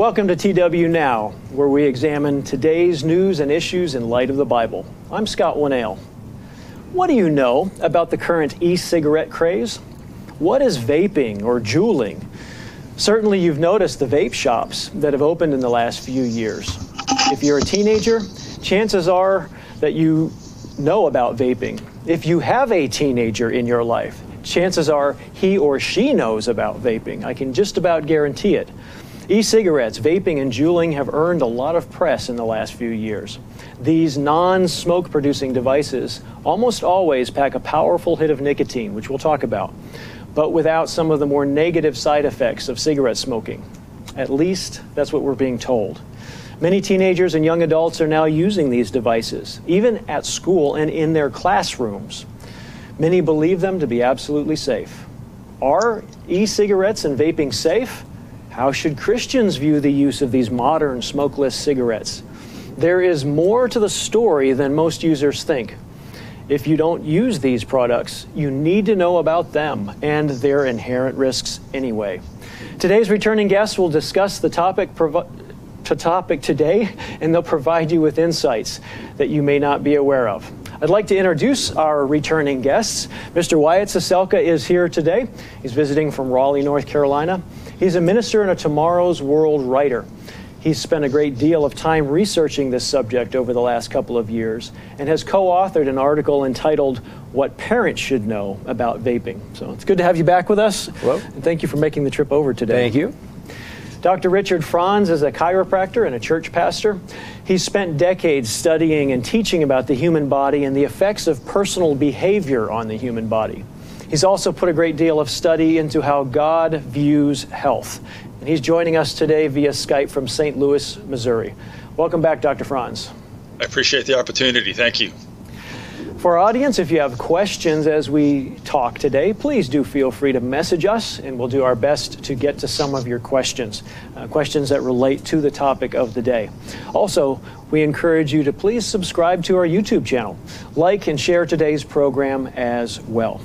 Welcome to TW Now, where we examine today's news and issues in light of the Bible. I'm Scott Winnell. What do you know about the current e-cigarette craze? What is vaping or juuling? Certainly you've noticed the vape shops that have opened in the last few years. If you're a teenager, chances are that you know about vaping. If you have a teenager in your life, chances are he or she knows about vaping. I can just about guarantee it. E-cigarettes, vaping, and juuling have earned a lot of press in the last few years. These non-smoke producing devices almost always pack a powerful hit of nicotine, which we'll talk about, but without some of the more negative side effects of cigarette smoking. At least that's what we're being told. Many teenagers and young adults are now using these devices, even at school and in their classrooms. Many believe them to be absolutely safe. Are e-cigarettes and vaping safe? How should Christians view the use of these modern smokeless cigarettes? There is more to the story than most users think. If you don't use these products, you need to know about them and their inherent risks anyway. Today's returning guests will discuss the topic today, and they'll provide you with insights that you may not be aware of. I'd like to introduce our returning guests. Mr. Wyatt Ciesielka is here today. He's visiting from Raleigh, North Carolina. He's a minister and a Tomorrow's World writer. He's spent a great deal of time researching this subject over the last couple of years and has co-authored an article entitled What Parents Should Know About Vaping. So it's good to have you back with us. Hello. And thank you for making the trip over today. Thank you. Dr. Richard Franz is a chiropractor and a church pastor. He's spent decades studying and teaching about the human body and the effects of personal behavior on the human body. He's also put a great deal of study into how God views health. And he's joining us today via Skype from St. Louis, Missouri. Welcome back, Dr. Franz. I appreciate the opportunity. Thank you. For our audience, if you have questions as we talk today, please do feel free to message us, and we'll do our best to get to some of your questions, questions that relate to the topic of the day. Also, we encourage you to please subscribe to our YouTube channel, like and share today's program as well.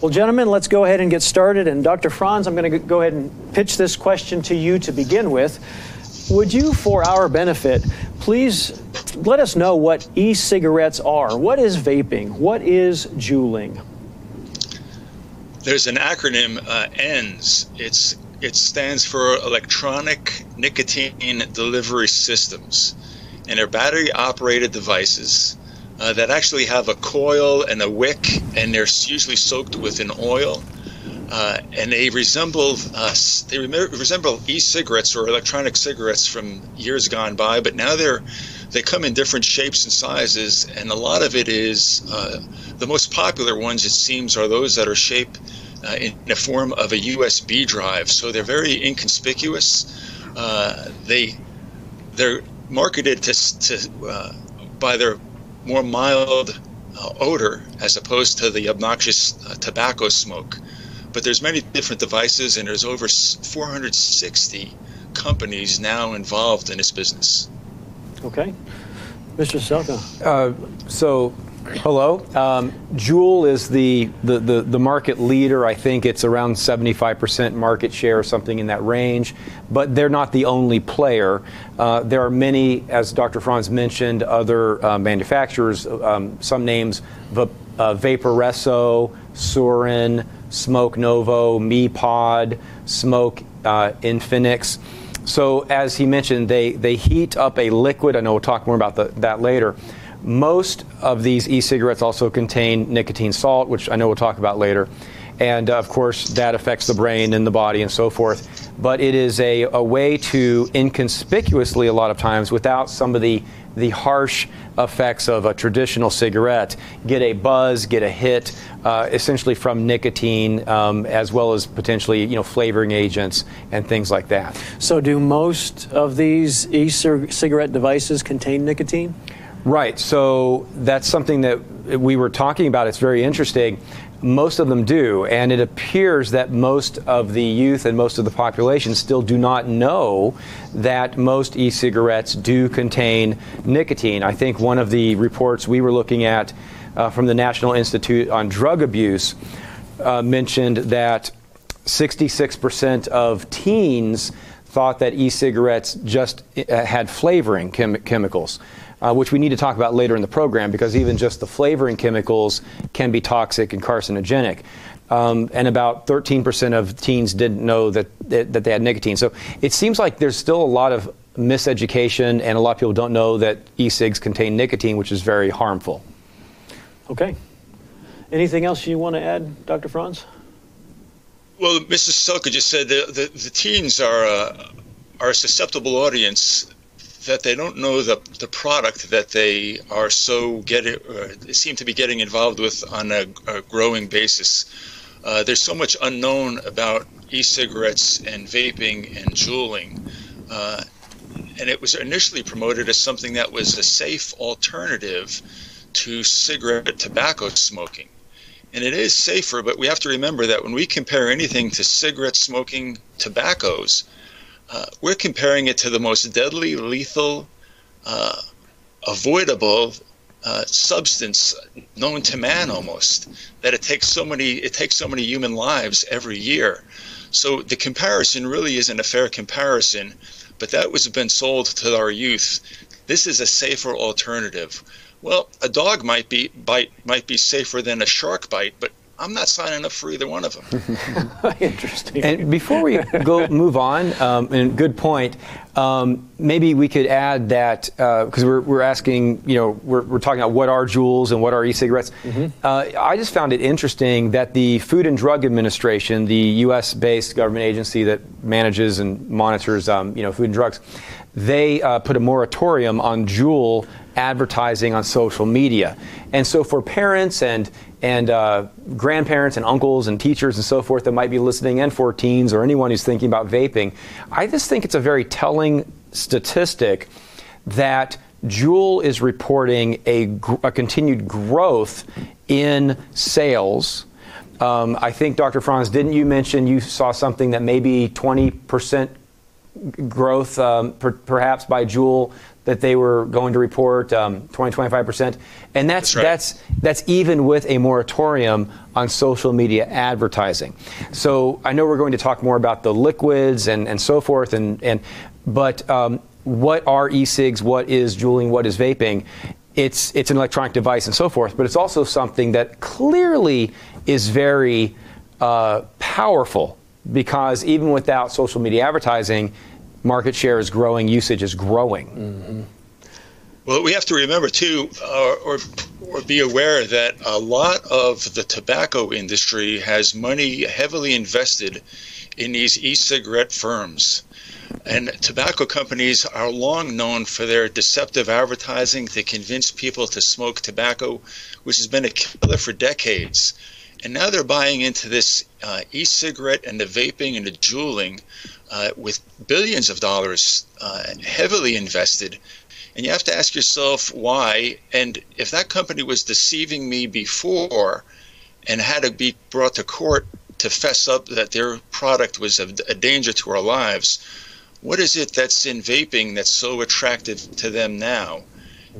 Well, gentlemen, let's go ahead and get started. And Dr. Franz, I'm going to go ahead and pitch this question to you to begin with. Would you, for our benefit, please let us know what e-cigarettes are? What is vaping? What is juuling? There's an acronym, ENDS. It stands for Electronic Nicotine Delivery Systems. And they're battery-operated devices that actually have a coil and a wick, and they're usually soaked with an oil. And they resemble e-cigarettes or electronic cigarettes from years gone by, but now they come in different shapes and sizes, and a lot of it is the most popular ones, it seems, are those that are shaped in the form of a USB drive. So they're very inconspicuous. They're marketed to by their more mild odor as opposed to the obnoxious tobacco smoke. But there's many different devices, and there's over 460 companies now involved in this business. Okay. Mr. Ciesielka. Hello. Juul is the market leader. I think it's around 75% market share or something in that range, but they're not the only player. There are many, as Dr. Franz mentioned, other manufacturers, some names, Vaporesso, Sorin, Smoke Novo, Pod, Smoke Infinix. So as he mentioned, they heat up a liquid. I know we'll talk more about that later. Most of these e-cigarettes also contain nicotine salt, which I know we'll talk about later. And of course, that affects the brain and the body and so forth. But it is a way to inconspicuously, a lot of times, without some of the harsh effects of a traditional cigarette, get a buzz, get a hit, essentially from nicotine, as well as potentially, flavoring agents and things like that. So do most of these e-cigarette devices contain nicotine? Right. So that's something that we were talking about. It's very interesting. Most of them do, and it appears that most of the youth and most of the population still do not know that most e-cigarettes do contain nicotine. I think one of the reports we were looking at from the National Institute on Drug Abuse mentioned that 66% of teens thought that e-cigarettes just had flavoring chemicals, which we need to talk about later in the program, because even just the flavoring chemicals can be toxic and carcinogenic. And about 13% of teens didn't know that they had nicotine. So it seems like there's still a lot of miseducation, and a lot of people don't know that e-cigs contain nicotine, which is very harmful. Okay. Anything else you want to add, Dr. Franz? Well, Mrs. Ciesielka just said the teens are a susceptible audience, that they don't know the product that they are seem to be getting involved with on a growing basis. There's so much unknown about e-cigarettes and vaping and juuling, and it was initially promoted as something that was a safe alternative to cigarette tobacco smoking. And it is safer, but we have to remember that when we compare anything to cigarette smoking tobaccos, we're comparing it to the most deadly, lethal, avoidable substance known to man, almost, that it takes so many human lives every year. So the comparison really isn't a fair comparison, but that was been sold to our youth. This is a safer alternative. Well, a dog might be safer than a shark bite, but I'm not signing up for either one of them. Interesting. And before we move on, and good point, maybe we could add that, because we're asking, we're talking about what are Juuls and what are e-cigarettes. Mm-hmm. I just found it interesting that the Food and Drug Administration, the U.S.-based government agency that manages and monitors, food and drugs, they put a moratorium on Juul advertising on social media. And so for parents and grandparents and uncles and teachers and so forth that might be listening, and for teens or anyone who's thinking about vaping, I just think it's a very telling statistic that Juul is reporting a continued growth in sales. I think, Dr. Franz, didn't you mention you saw something that maybe 20% growth, perhaps, by Juul that they were going to report, 20-25%, and that's even with a moratorium on social media advertising. So I know we're going to talk more about the liquids and so forth, but what are e-cigs? What is juuling? What is vaping? It's an electronic device and so forth, but it's also something that clearly is very powerful, because even without social media advertising, market share is growing, usage is growing. Mm-hmm. Well, we have to remember, too, or be aware that a lot of the tobacco industry has money heavily invested in these e-cigarette firms. And tobacco companies are long known for their deceptive advertising to convince people to smoke tobacco, which has been a killer for decades. And now they're buying into this e-cigarette and the vaping and the juuling, with billions of dollars heavily invested. And you have to ask yourself why. And if that company was deceiving me before and had to be brought to court to fess up that their product was a danger to our lives, what is it that's in vaping that's so attractive to them now?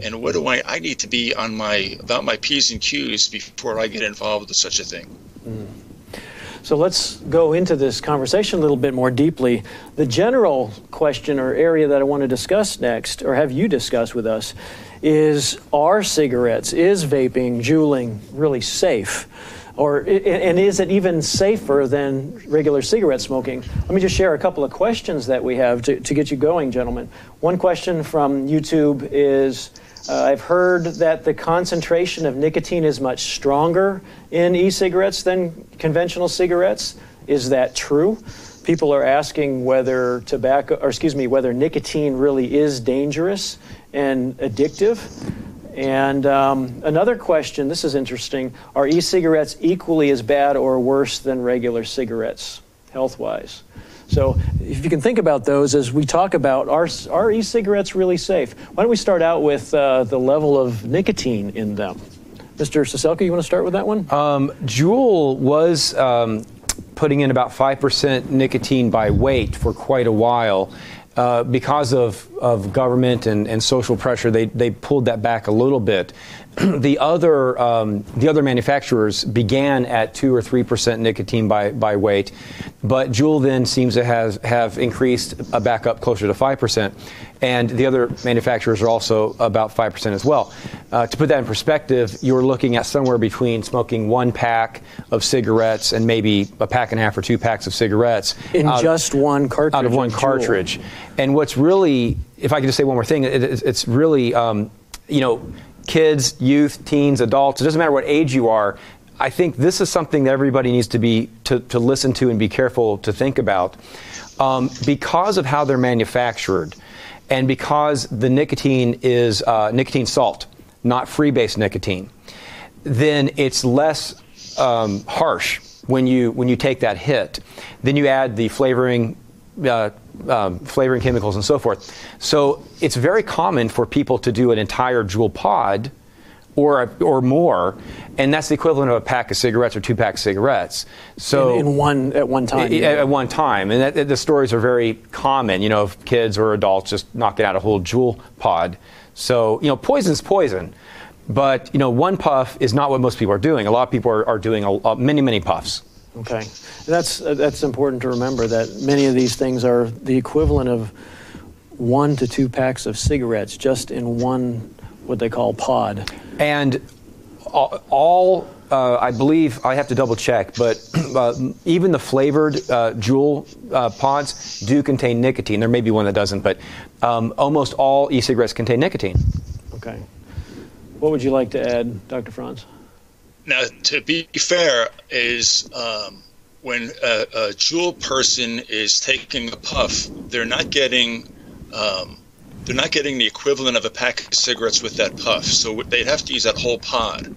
And what do I need to be on about my P's and Q's before I get involved with such a thing? Mm. So let's go into this conversation a little bit more deeply. The general question or area that I want to discuss next, or have you discuss with us, is are cigarettes, is vaping, juuling really safe? And is it even safer than regular cigarette smoking? Let me just share a couple of questions that we have to get you going, gentlemen. One question from YouTube is, I've heard that the concentration of nicotine is much stronger in e-cigarettes than conventional cigarettes. Is that true? People are asking whether nicotine really is dangerous and addictive. And another question, this is interesting, are e-cigarettes equally as bad or worse than regular cigarettes, health-wise? So if you can think about those as we talk about, are e-cigarettes really safe? Why don't we start out with the level of nicotine in them? Mr. Ciesielka, you want to start with that one? Juul was putting in about 5% nicotine by weight for quite a while because of of government and social pressure, they pulled that back a little bit. The other manufacturers began at 2 or 3% nicotine by weight, but Juul then seems to have increased back up closer to 5%, and the other manufacturers are also about 5% as well. To put that in perspective, you're looking at somewhere between smoking one pack of cigarettes and maybe a pack and a half or two packs of cigarettes in just one cartridge. Out of one cartridge, and what's really, if I could just say one more thing, it's really kids, youth, teens, adults, it doesn't matter what age you are. I think this is something that everybody needs to listen to and be careful to think about. Because of how they're manufactured and because the nicotine is nicotine salt, not free-based nicotine, then it's less harsh when you take that hit. Then you add the flavoring chemicals and so forth. So it's very common for people to do an entire Juul pod or more, and that's the equivalent of a pack of cigarettes or two pack of cigarettes. So at one time, and the stories are very common, of kids or adults just knocking out a whole Juul pod. So poison's poison, but one puff is not what most people are doing. A lot of people are doing many puffs. Okay, that's important to remember, that many of these things are the equivalent of 1 to 2 packs of cigarettes just in one, what they call pod. And all I believe, I have to double check, but even the flavored Juul pods do contain nicotine. There may be one that doesn't, but almost all e-cigarettes contain nicotine. Okay, what would you like to add, Dr. Franz? Now, to be fair, is when a Juul person is taking a puff, they're not getting the equivalent of a pack of cigarettes with that puff. So they'd have to use that whole pod.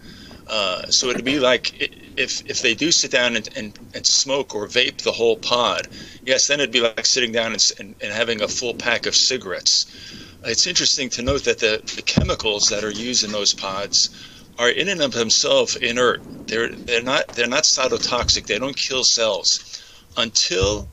So it'd be like if they do sit down and smoke or vape the whole pod, yes, then it'd be like sitting down and having a full pack of cigarettes. It's interesting to note that the chemicals that are used in those pods are in and of themselves inert. They're not cytotoxic. They don't kill cells until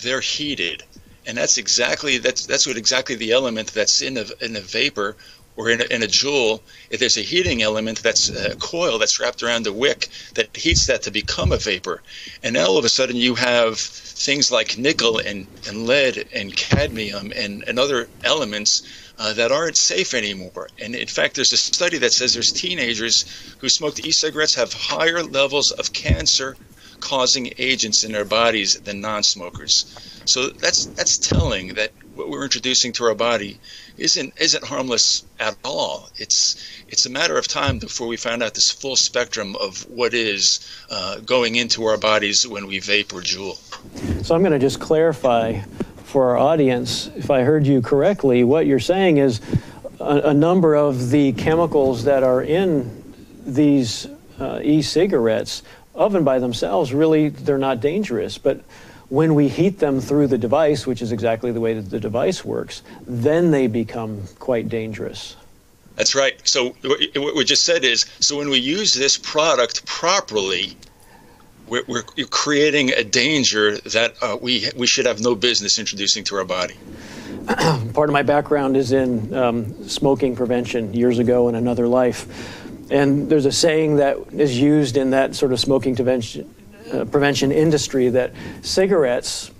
they're heated, and that's exactly the element that's in a vapor or in a Juul. If there's a heating element, that's a coil that's wrapped around a wick that heats that to become a vapor, and now all of a sudden you have things like nickel and lead and cadmium and other elements that aren't safe anymore. And in fact, there's a study that says there's teenagers who smoked e-cigarettes have higher levels of cancer-causing agents in their bodies than non-smokers. So that's telling that what we're introducing to our body isn't harmless at all. It's a matter of time before we find out this full spectrum of what is going into our bodies when we vape or Juul. So I'm going to just clarify for our audience, if I heard you correctly, what you're saying is a number of the chemicals that are in these e-cigarettes, of and by themselves, really, they're not dangerous. But when we heat them through the device, which is exactly the way that the device works, then they become quite dangerous. That's right. So what we just said is, so when we use this product properly, we're creating a danger that we should have no business introducing to our body. Part of my background is in smoking prevention years ago in another life. And there's a saying that is used in that sort of smoking prevention industry that cigarettes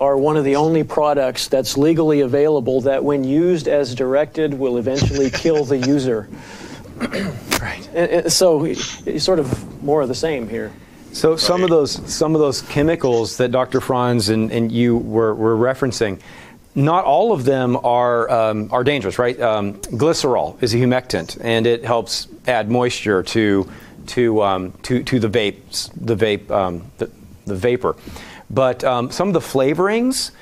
are one of the only products that's legally available that when used as directed will eventually kill the user. Right. And so it's sort of more of the same here. So some of those chemicals that Dr. Franz and you were referencing, not all of them are dangerous, right? Glycerol is a humectant, and it helps add moisture to the vapor. But some of the flavorings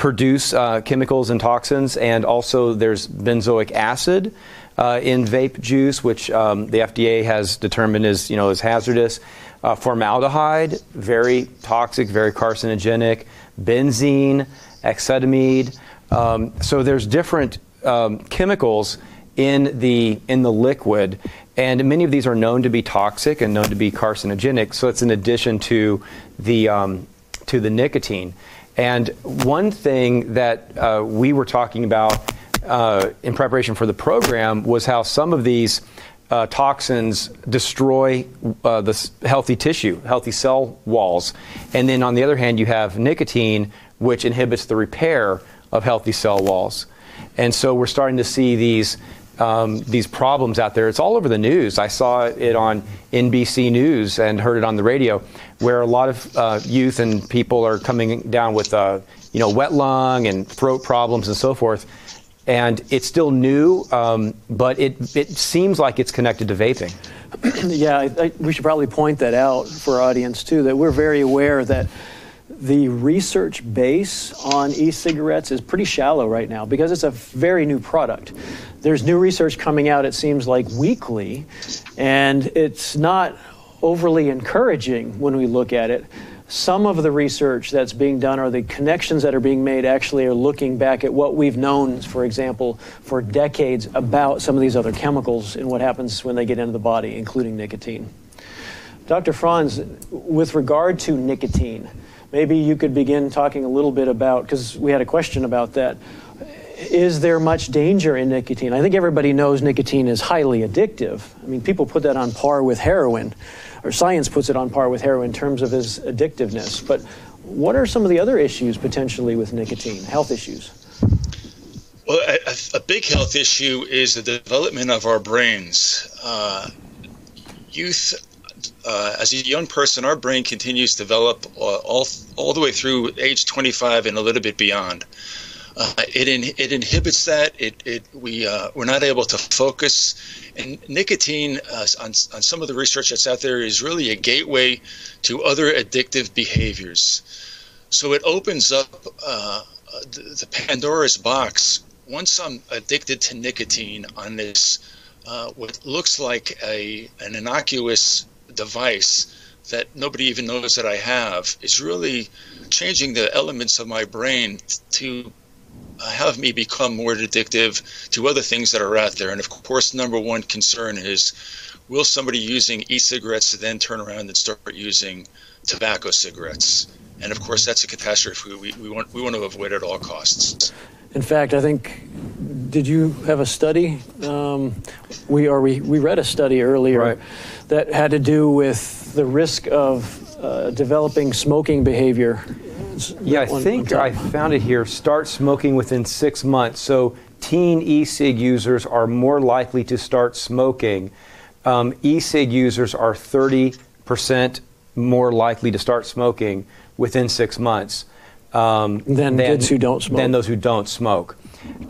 produce chemicals and toxins, and also there's benzoic acid in vape juice, which the FDA has determined is hazardous. Formaldehyde, very toxic, very carcinogenic. Benzene, acetamide. So there's different chemicals in the liquid, and many of these are known to be toxic and known to be carcinogenic. So it's in addition to the nicotine. And one thing that we were talking about in preparation for the program was how some of these toxins destroy the healthy tissue, healthy cell walls. And then on the other hand, you have nicotine, which inhibits the repair of healthy cell walls. And so we're starting to see these problems out there. It's all over the news. I saw it on NBC News and heard it on the radio, where a lot of youth and people are coming down with wet lung and throat problems and so forth. And it's still new, but it seems like it's connected to vaping. Yeah, we should probably point that out for our audience too, that we're very aware that the research base on e-cigarettes is pretty shallow right now because it's a very new product. There's new research coming out, it seems like weekly, and it's not overly encouraging when we look at it. Some of the research that's being done or the connections that are being made actually are looking back at what we've known, for example, for decades about some of these other chemicals and what happens when they get into the body, including nicotine. Dr. Franz, with regard to nicotine, maybe you could begin talking a little bit about, because we had a question about that, is there much danger in nicotine? I think everybody knows nicotine is highly addictive. I mean, people put that on par with heroin. Or science puts it on par with heroin in terms of its addictiveness. But what are some of the other issues potentially with nicotine, health issues? Well, a big health issue is the development of our brains. As a young person, our brain continues to develop all the way through age 25 and a little bit beyond. It inhibits that. We're not able to focus, and nicotine on some of the research that's out there is really a gateway to other addictive behaviors. So it opens up the Pandora's box. Once I'm addicted to nicotine on this, what looks like an innocuous device that nobody even knows that I have, is really changing the elements of my brain to have me become more addictive to other things that are out there. And of course, number one concern is, will somebody using e-cigarettes then turn around and start using tobacco cigarettes? And of course, that's a catastrophe we want to avoid at all costs. In fact, I think, did you have a study? We read a study earlier, right, that had to do with the risk of developing smoking behavior. Yeah, I found it here. Start smoking within 6 months. So teen e-cig users are more likely to start smoking. E-cig users are 30% more likely to start smoking within 6 months than kids who don't smoke. Than those who don't smoke.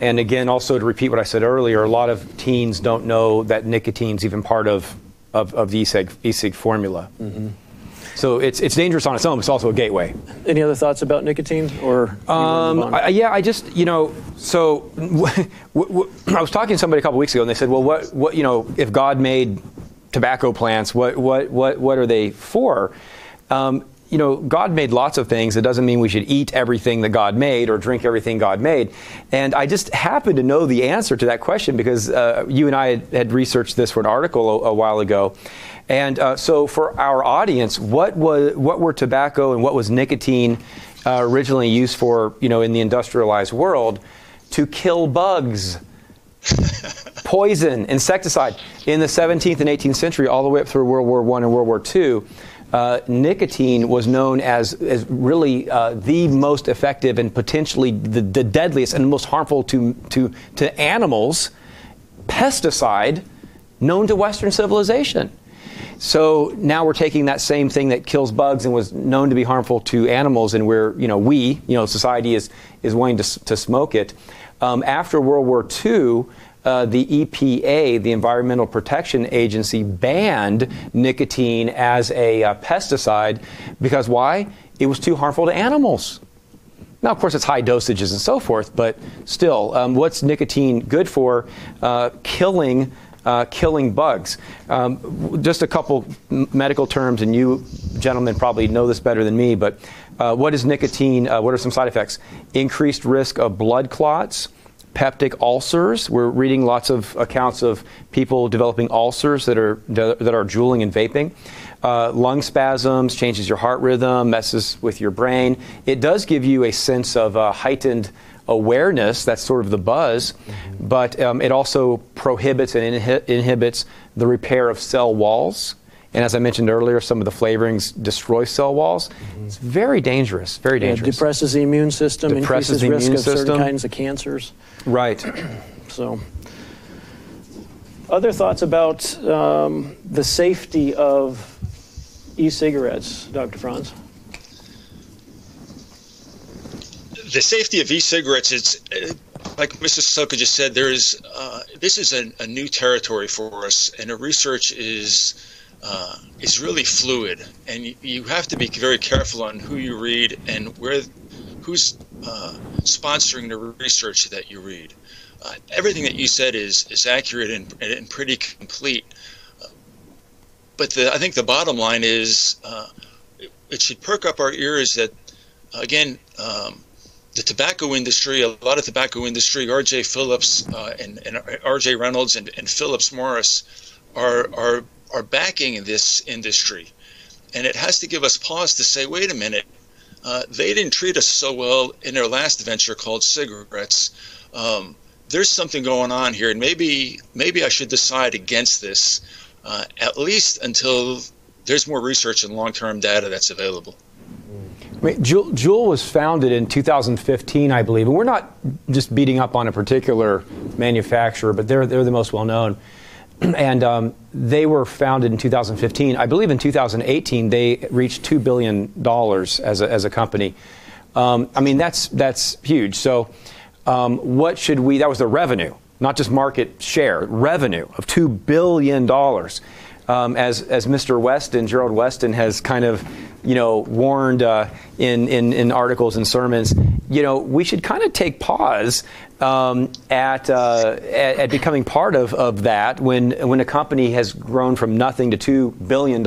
And again, also to repeat what I said earlier, a lot of teens don't know that nicotine's even part of the e-cig formula. Mm-hmm. So it's dangerous on its own, but it's also a gateway. Any other thoughts about nicotine? Or I was talking to somebody a couple weeks ago, and they said, well, if God made tobacco plants, what are they for? God made lots of things. It doesn't mean we should eat everything that God made or drink everything God made. And I just happen to know the answer to that question because you and I had researched this for an article a while ago. And so for our audience, what were tobacco and what was nicotine originally used for, in the industrialized world? To kill bugs, poison, insecticide. In the 17th and 18th century, all the way up through World War I and World War II, nicotine was known as really the most effective and potentially the deadliest and most harmful to animals pesticide known to Western civilization. So now we're taking that same thing that kills bugs and was known to be harmful to animals, and society is wanting to smoke it. After World War II, the EPA, the Environmental Protection Agency, banned nicotine as a pesticide because why? It was too harmful to animals. Now, of course, it's high dosages and so forth, but still, what's nicotine good for? Killing bugs. Just a couple medical terms, and you gentlemen probably know this better than me, but what is nicotine? What are some side effects? Increased risk of blood clots, peptic ulcers. We're reading lots of accounts of people developing ulcers that are juuling and vaping. lung spasms, changes your heart rhythm, messes with your brain. It does give you a sense of heightened awareness, that's sort of the buzz, but it also prohibits and inhibits the repair of cell walls. And as I mentioned earlier, some of the flavorings destroy cell walls. It's very dangerous, very dangerous. It depresses the immune system, increases the risk of certain kinds of cancers. Right. So, other thoughts about the safety of e-cigarettes, Dr. Franz? The safety of e-cigarettes, it's like Mr. Ciesielka just said, there is, this is a new territory for us, and the research is really fluid, and you have to be very careful on who you read and where, who's sponsoring the research that you read. Everything that you said is accurate and pretty complete, but I think the bottom line is it should perk up our ears that, again, the tobacco industry, a lot of tobacco industry, RJ Phillips and RJ Reynolds and Philip Morris are backing this industry, and it has to give us pause to say, wait a minute, they didn't treat us so well in their last venture called cigarettes. There's something going on here, and maybe I should decide against this, at least until there's more research and long-term data that's available. I mean, Juul was founded in 2015, I believe, and we're not just beating up on a particular manufacturer, but they're the most well-known. And they were founded in 2015. I believe in 2018 they reached $2 billion as a company. I mean, that's huge. So what should we, that was the revenue, not just market share, revenue of $2 billion. As Mr. Weston, Gerald Weston, has kind of, warned in articles and sermons, we should kind of take pause at becoming part of that when a company has grown from nothing to $2 billion.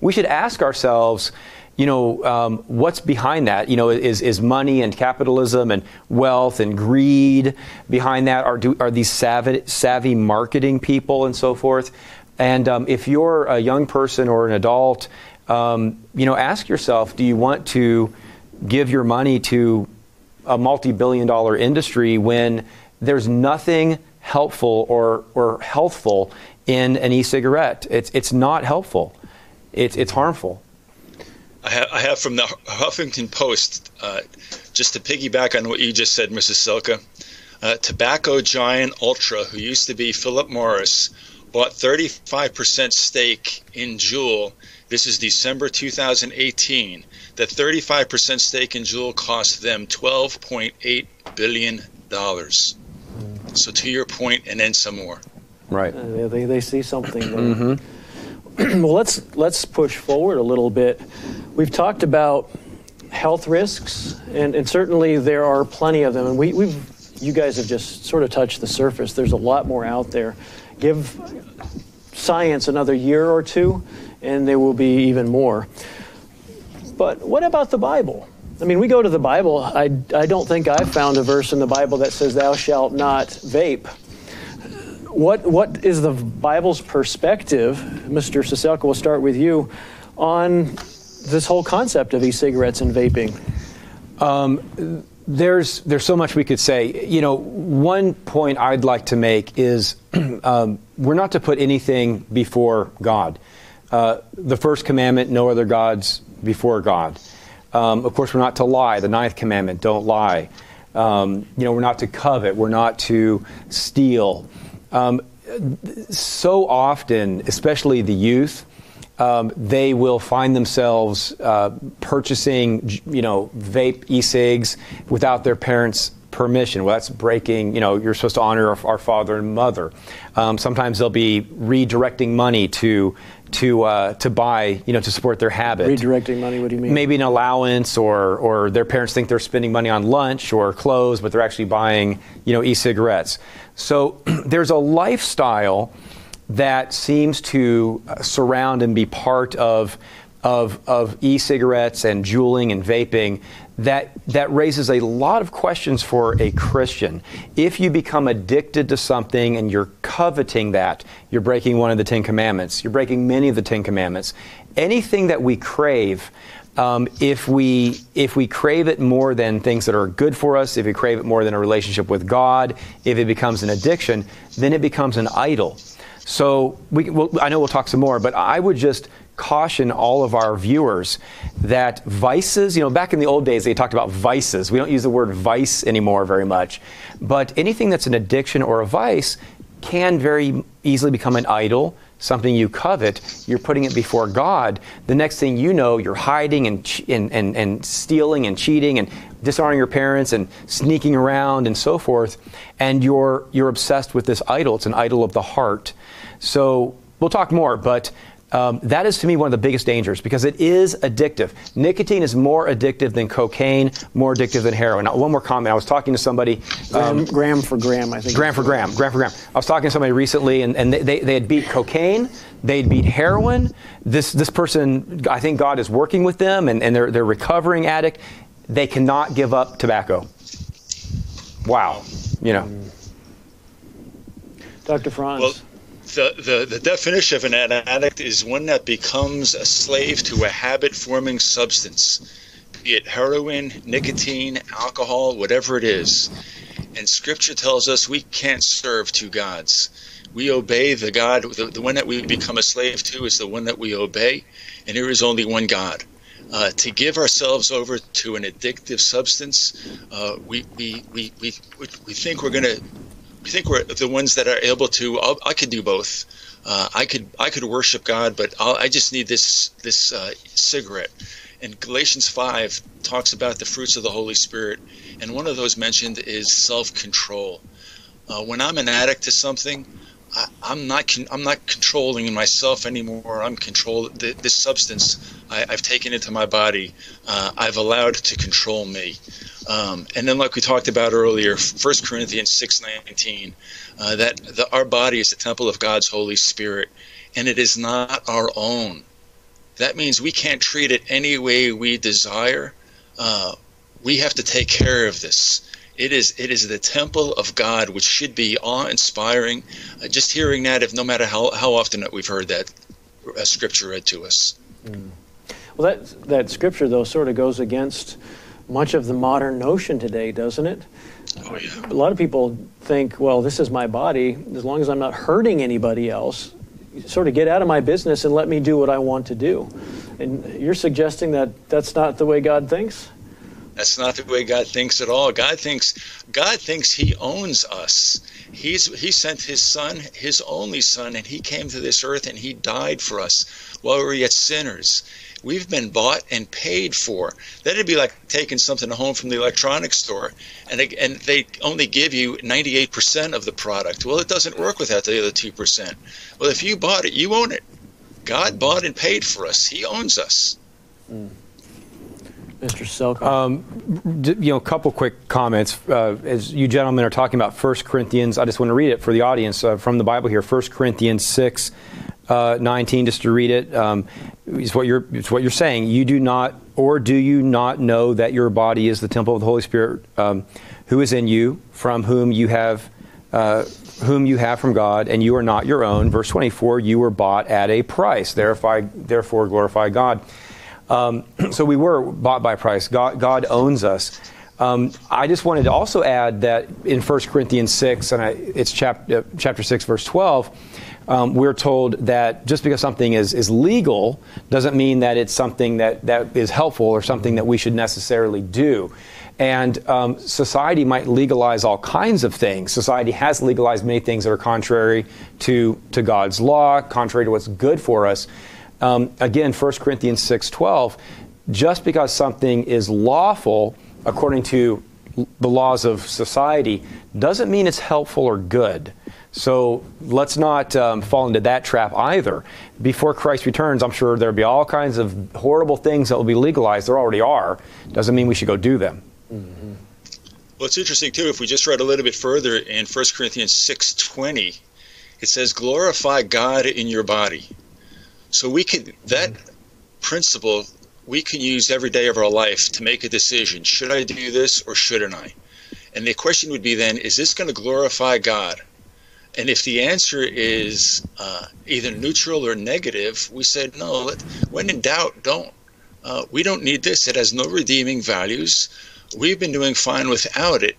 We should ask ourselves, what's behind that? Is money and capitalism and wealth and greed behind that? Are these savvy marketing people and so forth? And if you're a young person or an adult, ask yourself, do you want to give your money to a multi-billion-dollar industry when there's nothing helpful or healthful in an e-cigarette? It's not helpful. It's harmful. I have from the Huffington Post, just to piggyback on what you just said, Mrs. Ciesielka, tobacco giant Ultra, who used to be Philip Morris, bought 35% stake in Juul. This is December 2018. The 35% stake in Juul cost them $12.8 billion. So to your point, and then some more. Right. They see something there. Well, let's push forward a little bit. We've talked about health risks, and certainly there are plenty of them. And you guys have just sort of touched the surface. There's a lot more out there. Give science another year or two, and there will be even more. But what about the Bible? I mean, we go to the Bible. I don't think I've found a verse in the Bible that says, thou shalt not vape. What is the Bible's perspective, Mr. Ciesielka, we'll start with you, on this whole concept of e-cigarettes and vaping? There's so much we could say. One point I'd like to make is we're not to put anything before God. The first commandment, no other gods before God. Of course, we're not to lie. The 9th commandment, don't lie. We're not to covet. We're not to steal. So often, especially the youth, they will find themselves purchasing, vape e-cigs without their parents' permission. Well, that's breaking, you're supposed to honor our father and mother. Sometimes they'll be redirecting money to buy, to support their habit. Redirecting money, what do you mean? Maybe an allowance, or their parents think they're spending money on lunch or clothes, but they're actually buying, e-cigarettes. So there's a lifestyle that seems to surround and be part of e-cigarettes and juuling and vaping that raises a lot of questions for a Christian. If you become addicted to something and you're coveting that, you're breaking one of the 10 commandments. You're breaking many of the 10 commandments. anything that we crave, if we crave it more than things that are good for us, if we crave it more than a relationship with God, if it becomes an addiction, then it becomes an idol. So I know we'll talk some more, but I would just caution all of our viewers that vices, back in the old days, they talked about vices. We don't use the word vice anymore very much, but anything that's an addiction or a vice can very easily become an idol, something you covet. You're putting it before God. The next thing you know, you're hiding and stealing and cheating and dishonoring your parents and sneaking around and so forth, and you're obsessed with this idol. It's an idol of the heart. So we'll talk more, but that is, to me, one of the biggest dangers, because it is addictive. Nicotine is more addictive than cocaine, more addictive than heroin. Now, one more comment. I was talking to somebody. Gram for gram, I think. Gram for gram. I was talking to somebody recently, and they had beat cocaine. They'd beat heroin. This person, I think God is working with them, and they're a recovering addict. They cannot give up tobacco. Wow. Dr. Franz. Well, The definition of an addict is one that becomes a slave to a habit-forming substance, be it heroin, nicotine, alcohol, whatever it is. And Scripture tells us we can't serve two gods. We obey the God. The one that we become a slave to is the one that we obey, and there is only one God. To give ourselves over to an addictive substance, we think we're going to. I think we're the ones that are able to. I could do both. I could worship God, but I just need this cigarette. And Galatians 5 talks about the fruits of the Holy Spirit, and one of those mentioned is self-control. When I'm an addict to something, I'm not controlling myself anymore. I'm controlling this substance. I've taken into my body. I've allowed it to control me. And then, like we talked about earlier, 1 Corinthians 6:19, that our body is the temple of God's Holy Spirit, and it is not our own. That means we can't treat it any way we desire. We have to take care of this. It is the temple of God, which should be awe-inspiring. Just hearing that, no matter how often that we've heard that scripture read to us. Mm. Well, that scripture, though, sort of goes against much of the modern notion today, doesn't it? Oh, yeah. A lot of people think, well, this is my body. As long as I'm not hurting anybody else, sort of get out of my business and let me do what I want to do. And you're suggesting that that's not the way God thinks? That's not the way God thinks at all. God thinks He owns us. He sent His Son, His only Son, and He came to this earth and He died for us while we were yet sinners. We've been bought and paid for. That'd be like taking something home from the electronics store, and they only give you 98% of the product. Well, it doesn't work without the other 2%. Well, if you bought it, you own it. God bought and paid for us. He owns us. Mm. Mr. Ciesielka. A couple quick comments. As you gentlemen are talking about 1 Corinthians, I just want to read it for the audience from the Bible here. 1 Corinthians 6, 19, just to read it. It's what you're saying. You do not, or do you not know that your body is the temple of the Holy Spirit, who is in you, from whom you have from God, and you are not your own. Verse 24, you were bought at a price. Therefore glorify God. So we were bought by price. God owns us. I just wanted to also add that in 1 Corinthians 6, and it's chapter 6, verse 12, we're told that just because something is legal doesn't mean that it's something that is helpful or something that we should necessarily do. And society might legalize all kinds of things. Society has legalized many things that are contrary to God's law, contrary to what's good for us. Again, 1 Corinthians 6:12, just because something is lawful according to the laws of society doesn't mean it's helpful or good. So let's not fall into that trap either. Before Christ returns, I'm sure there'll be all kinds of horrible things that will be legalized. There already are. Doesn't mean we should go do them. Mm-hmm. Well, it's interesting, too, if we just read a little bit further in 1 Corinthians 6:20, it says, glorify God in your body. So that principle we can use every day of our life to make a decision. Should I do this or shouldn't I? And the question would be then, is this going to glorify God? And if the answer is either neutral or negative, we said, no, when in doubt, don't. We don't need this. It has no redeeming values. We've been doing fine without it.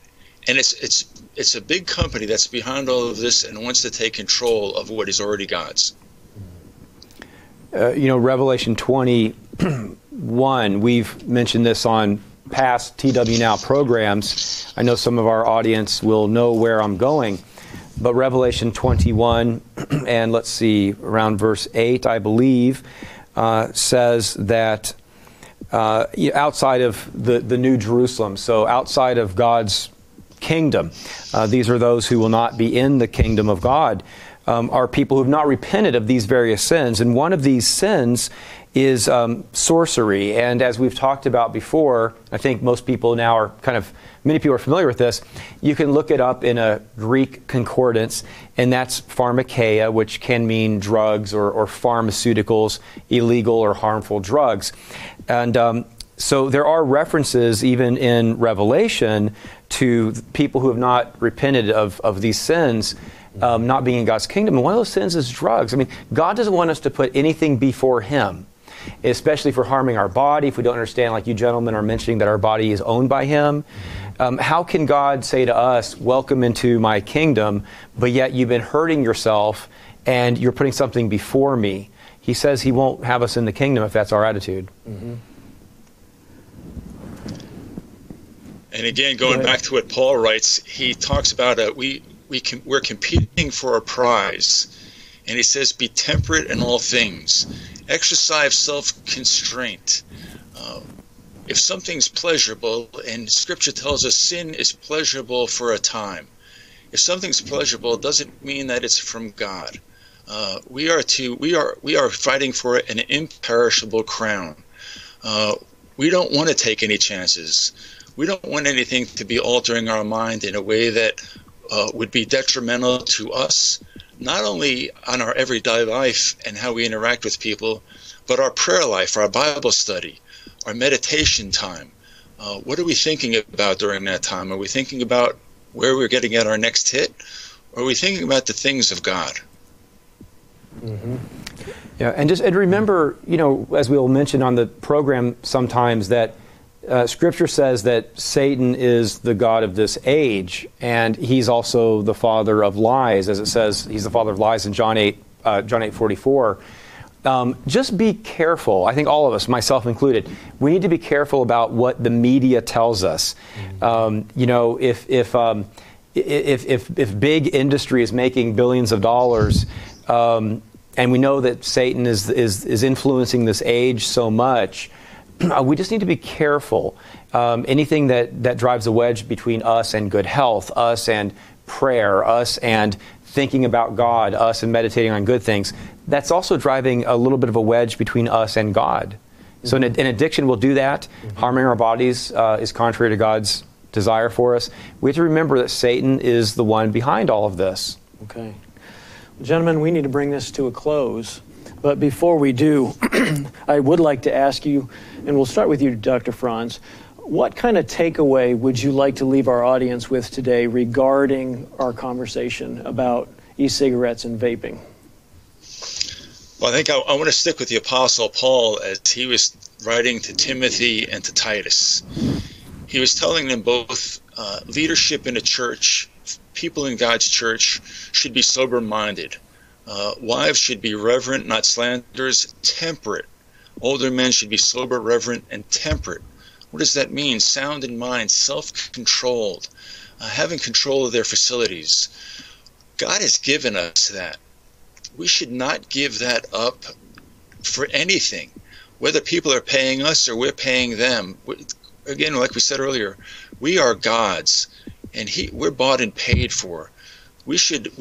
And it's a big company that's behind all of this and wants to take control of what is already God's. You know, Revelation 21, we've mentioned this on past TW Now programs. I know some of our audience will know where I'm going. But Revelation 21, and let's see, around verse 8, I believe, says that outside of the New Jerusalem, so outside of God's kingdom, these are those who will not be in the kingdom of God, are people who have not repented of these various sins. And one of these sins is sorcery. And as we've talked about before, I think most people now are kind of, many people are familiar with this. You can look it up in a Greek concordance, and that's pharmakeia, which can mean drugs or pharmaceuticals, illegal or harmful drugs. And so there are references even in Revelation to people who have not repented of these sins not being in God's kingdom. And one of those sins is drugs. I mean, God doesn't want us to put anything before Him, especially for harming our body. If we don't understand, like you gentlemen are mentioning, that our body is owned by Him, how can God say to us, welcome into my kingdom, but yet you've been hurting yourself and you're putting something before me? He says He won't have us in the kingdom if that's our attitude. Mm-hmm. And again, going back to what Paul writes, he talks about we're competing for a prize. And he says, be temperate in all things. Exercise self-constraint. If something's pleasurable, and Scripture tells us sin is pleasurable for a time. If something's pleasurable, it doesn't mean that it's from God. We are fighting for an imperishable crown. We don't want to take any chances. We don't want anything to be altering our mind in a way that would be detrimental to us, not only on our everyday life and how we interact with people, but our prayer life, our Bible study, our meditation time. What are we thinking about during that time? Are we thinking about where we're getting at our next hit? Or are we thinking about the things of God? Mm-hmm. Yeah, and remember, you know, as we'll mention on the program sometimes, that Scripture says that Satan is the god of this age, and he's also the father of lies, as it says he's the father of lies in John 8:44. Just be careful. I think all of us, myself included, we need to be careful about what the media tells us. You know, if big industry is making billions of dollars, and we know that Satan is influencing this age so much. We just need to be careful. Anything that drives a wedge between us and good health, us and prayer, us and thinking about God, us and meditating on good things, that's also driving a little bit of a wedge between us and God. So an addiction will do that. Mm-hmm. Harming our bodies is contrary to God's desire for us. We have to remember that Satan is the one behind all of this. Okay. Well, gentlemen, we need to bring this to a close. But before we do, I would like to ask you, and we'll start with you, Dr. Franz, what kind of takeaway would you like to leave our audience with today regarding our conversation about e-cigarettes and vaping? Well, I think I want to stick with the Apostle Paul as he was writing to Timothy and to Titus. He was telling them both leadership in a church, people in God's church, should be sober-minded. Wives should be reverent, not slanderers, temperate. Older men should be sober, reverent, and temperate. What does that mean? Sound in mind, self-controlled, having control of their facilities. God has given us that. We should not give that up for anything, whether people are paying us or we're paying them. Again, like we said earlier, we are God's, and we're bought and paid for. We should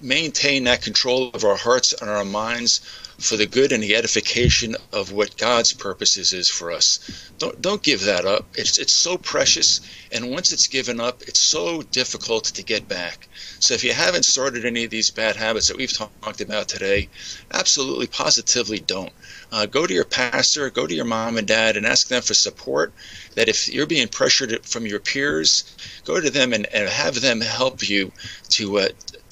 maintain that control of our hearts and our minds for the good and the edification of what God's purposes is for us. Don't give that up. It's so precious, and once it's given up, it's so difficult to get back. So if you haven't started any of these bad habits that we've talked about today, absolutely, positively don't. Go to your pastor, go to your mom and dad, and ask them for support. That if you're being pressured from your peers, go to them and have them help you to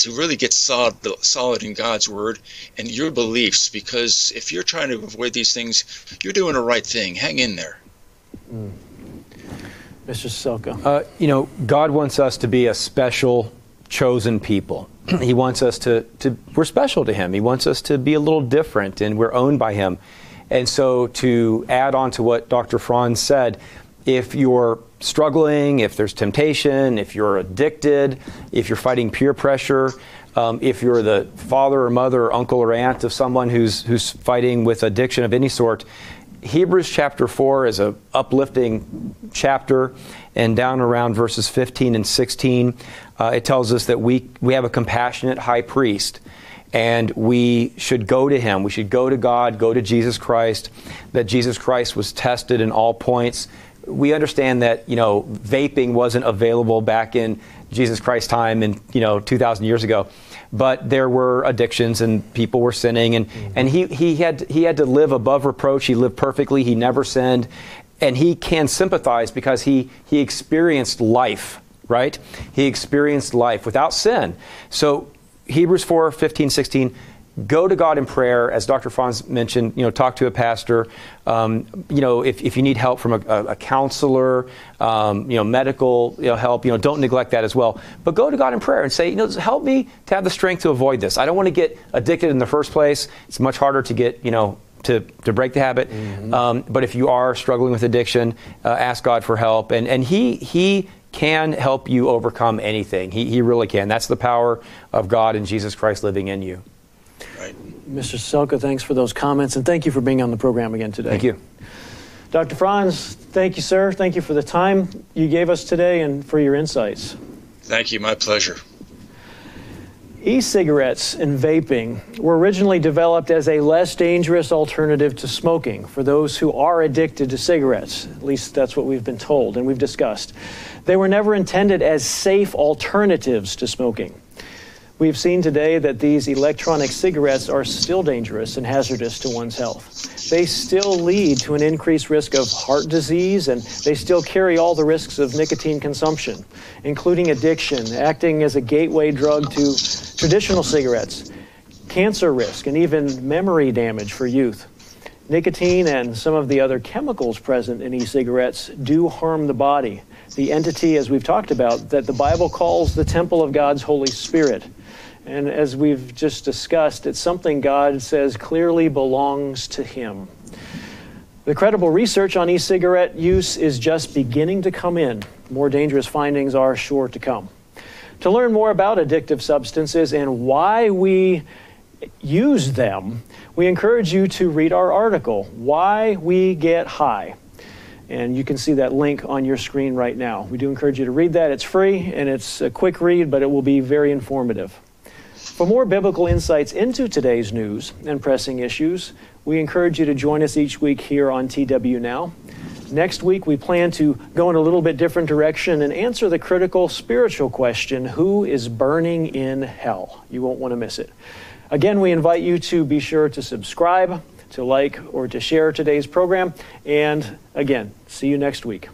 to really get solid in God's word and your beliefs, because if you're trying to avoid these things, you're doing the right thing. Hang in there. Mm. Mr. Ciesielka. You know, God wants us to be a special, chosen people. He wants us to we're special to him. He wants us to be a little different, and we're owned by him. And so to add on to what Dr. Franz said, if you're struggling, if there's temptation, if you're addicted, if you're fighting peer pressure, if you're the father or mother or uncle or aunt of someone who's fighting with addiction of any sort, Hebrews chapter 4 is an uplifting chapter, and down around verses 15 and 16, it tells us that we have a compassionate high priest, and we should go to him. We should go to God, go to Jesus Christ, that Jesus Christ was tested in all points. We understand that, you know, vaping wasn't available back in Jesus Christ's time and, you know, 2,000 years ago, but there were addictions and people were sinning, and, mm-hmm. and he had to live above reproach. He lived perfectly. He never sinned, and he can sympathize because he experienced life, right? He experienced life without sin. So Hebrews 4, 15, 16, go to God in prayer, as Dr. Franz mentioned. You know, talk to a pastor. You know, if you need help from a counselor, you know, medical help. You know, don't neglect that as well. But go to God in prayer and say, you know, help me to have the strength to avoid this. I don't want to get addicted in the first place. It's much harder to get, you know, to break the habit. Mm-hmm. But if you are struggling with addiction, ask God for help, and he can help you overcome anything. He really can. That's the power of God and Jesus Christ living in you. Right. Mr. Ciesielka, thanks for those comments, and thank you for being on the program again today. Thank you. Dr. Franz, thank you, sir. Thank you for the time you gave us today and for your insights. Thank you. My pleasure. E-cigarettes and vaping were originally developed as a less dangerous alternative to smoking for those who are addicted to cigarettes. At least that's what we've been told and we've discussed. They were never intended as safe alternatives to smoking. We've seen today that these electronic cigarettes are still dangerous and hazardous to one's health. They still lead to an increased risk of heart disease, and they still carry all the risks of nicotine consumption, including addiction, acting as a gateway drug to traditional cigarettes, cancer risk, and even memory damage for youth. Nicotine and some of the other chemicals present in e-cigarettes do harm the body, the entity, as we've talked about, that the Bible calls the temple of God's Holy Spirit. And as we've just discussed, it's something God says clearly belongs to him. The credible research on e-cigarette use is just beginning to come in. More dangerous findings are sure to come. To learn more about addictive substances and why we use them, we encourage you to read our article, Why We Get High. And you can see that link on your screen right now. We do encourage you to read that. It's free and it's a quick read, but it will be very informative. For more biblical insights into today's news and pressing issues, we encourage you to join us each week here on TW Now. Next week, we plan to go in a little bit different direction and answer the critical spiritual question, who is burning in hell? You won't want to miss it. Again, we invite you to be sure to subscribe, to like, or to share today's program. And again, see you next week.